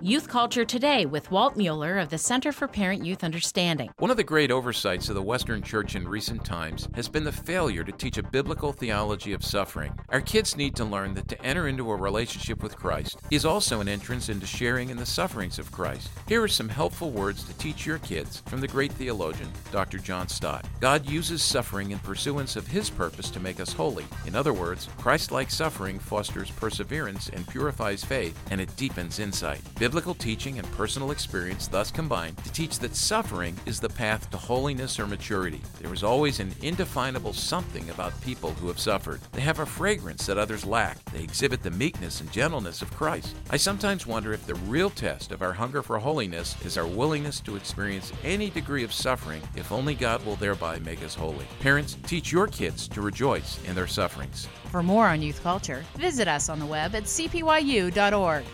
Youth Culture Today with Walt Mueller of the Center for Parent Youth Understanding. One of the great oversights of the Western Church in recent times has been the failure to teach a biblical theology of suffering. Our kids need to learn that to enter into a relationship with Christ is also an entrance into sharing in the sufferings of Christ. Here are some helpful words to teach your kids from the great theologian, Dr. John Stott. God uses suffering in pursuance of His purpose to make us holy. In other words, Christ-like suffering fosters perseverance and purifies faith, and it deepens insight. Biblical teaching and personal experience thus combine to teach that suffering is the path to holiness or maturity. There is always an indefinable something about people who have suffered. They have a fragrance that others lack. They exhibit the meekness and gentleness of Christ. I sometimes wonder if the real test of our hunger for holiness is our willingness to experience any degree of suffering, if only God will thereby make us holy. Parents, teach your kids to rejoice in their sufferings. For more on youth culture, visit us on the web at cpyu.org.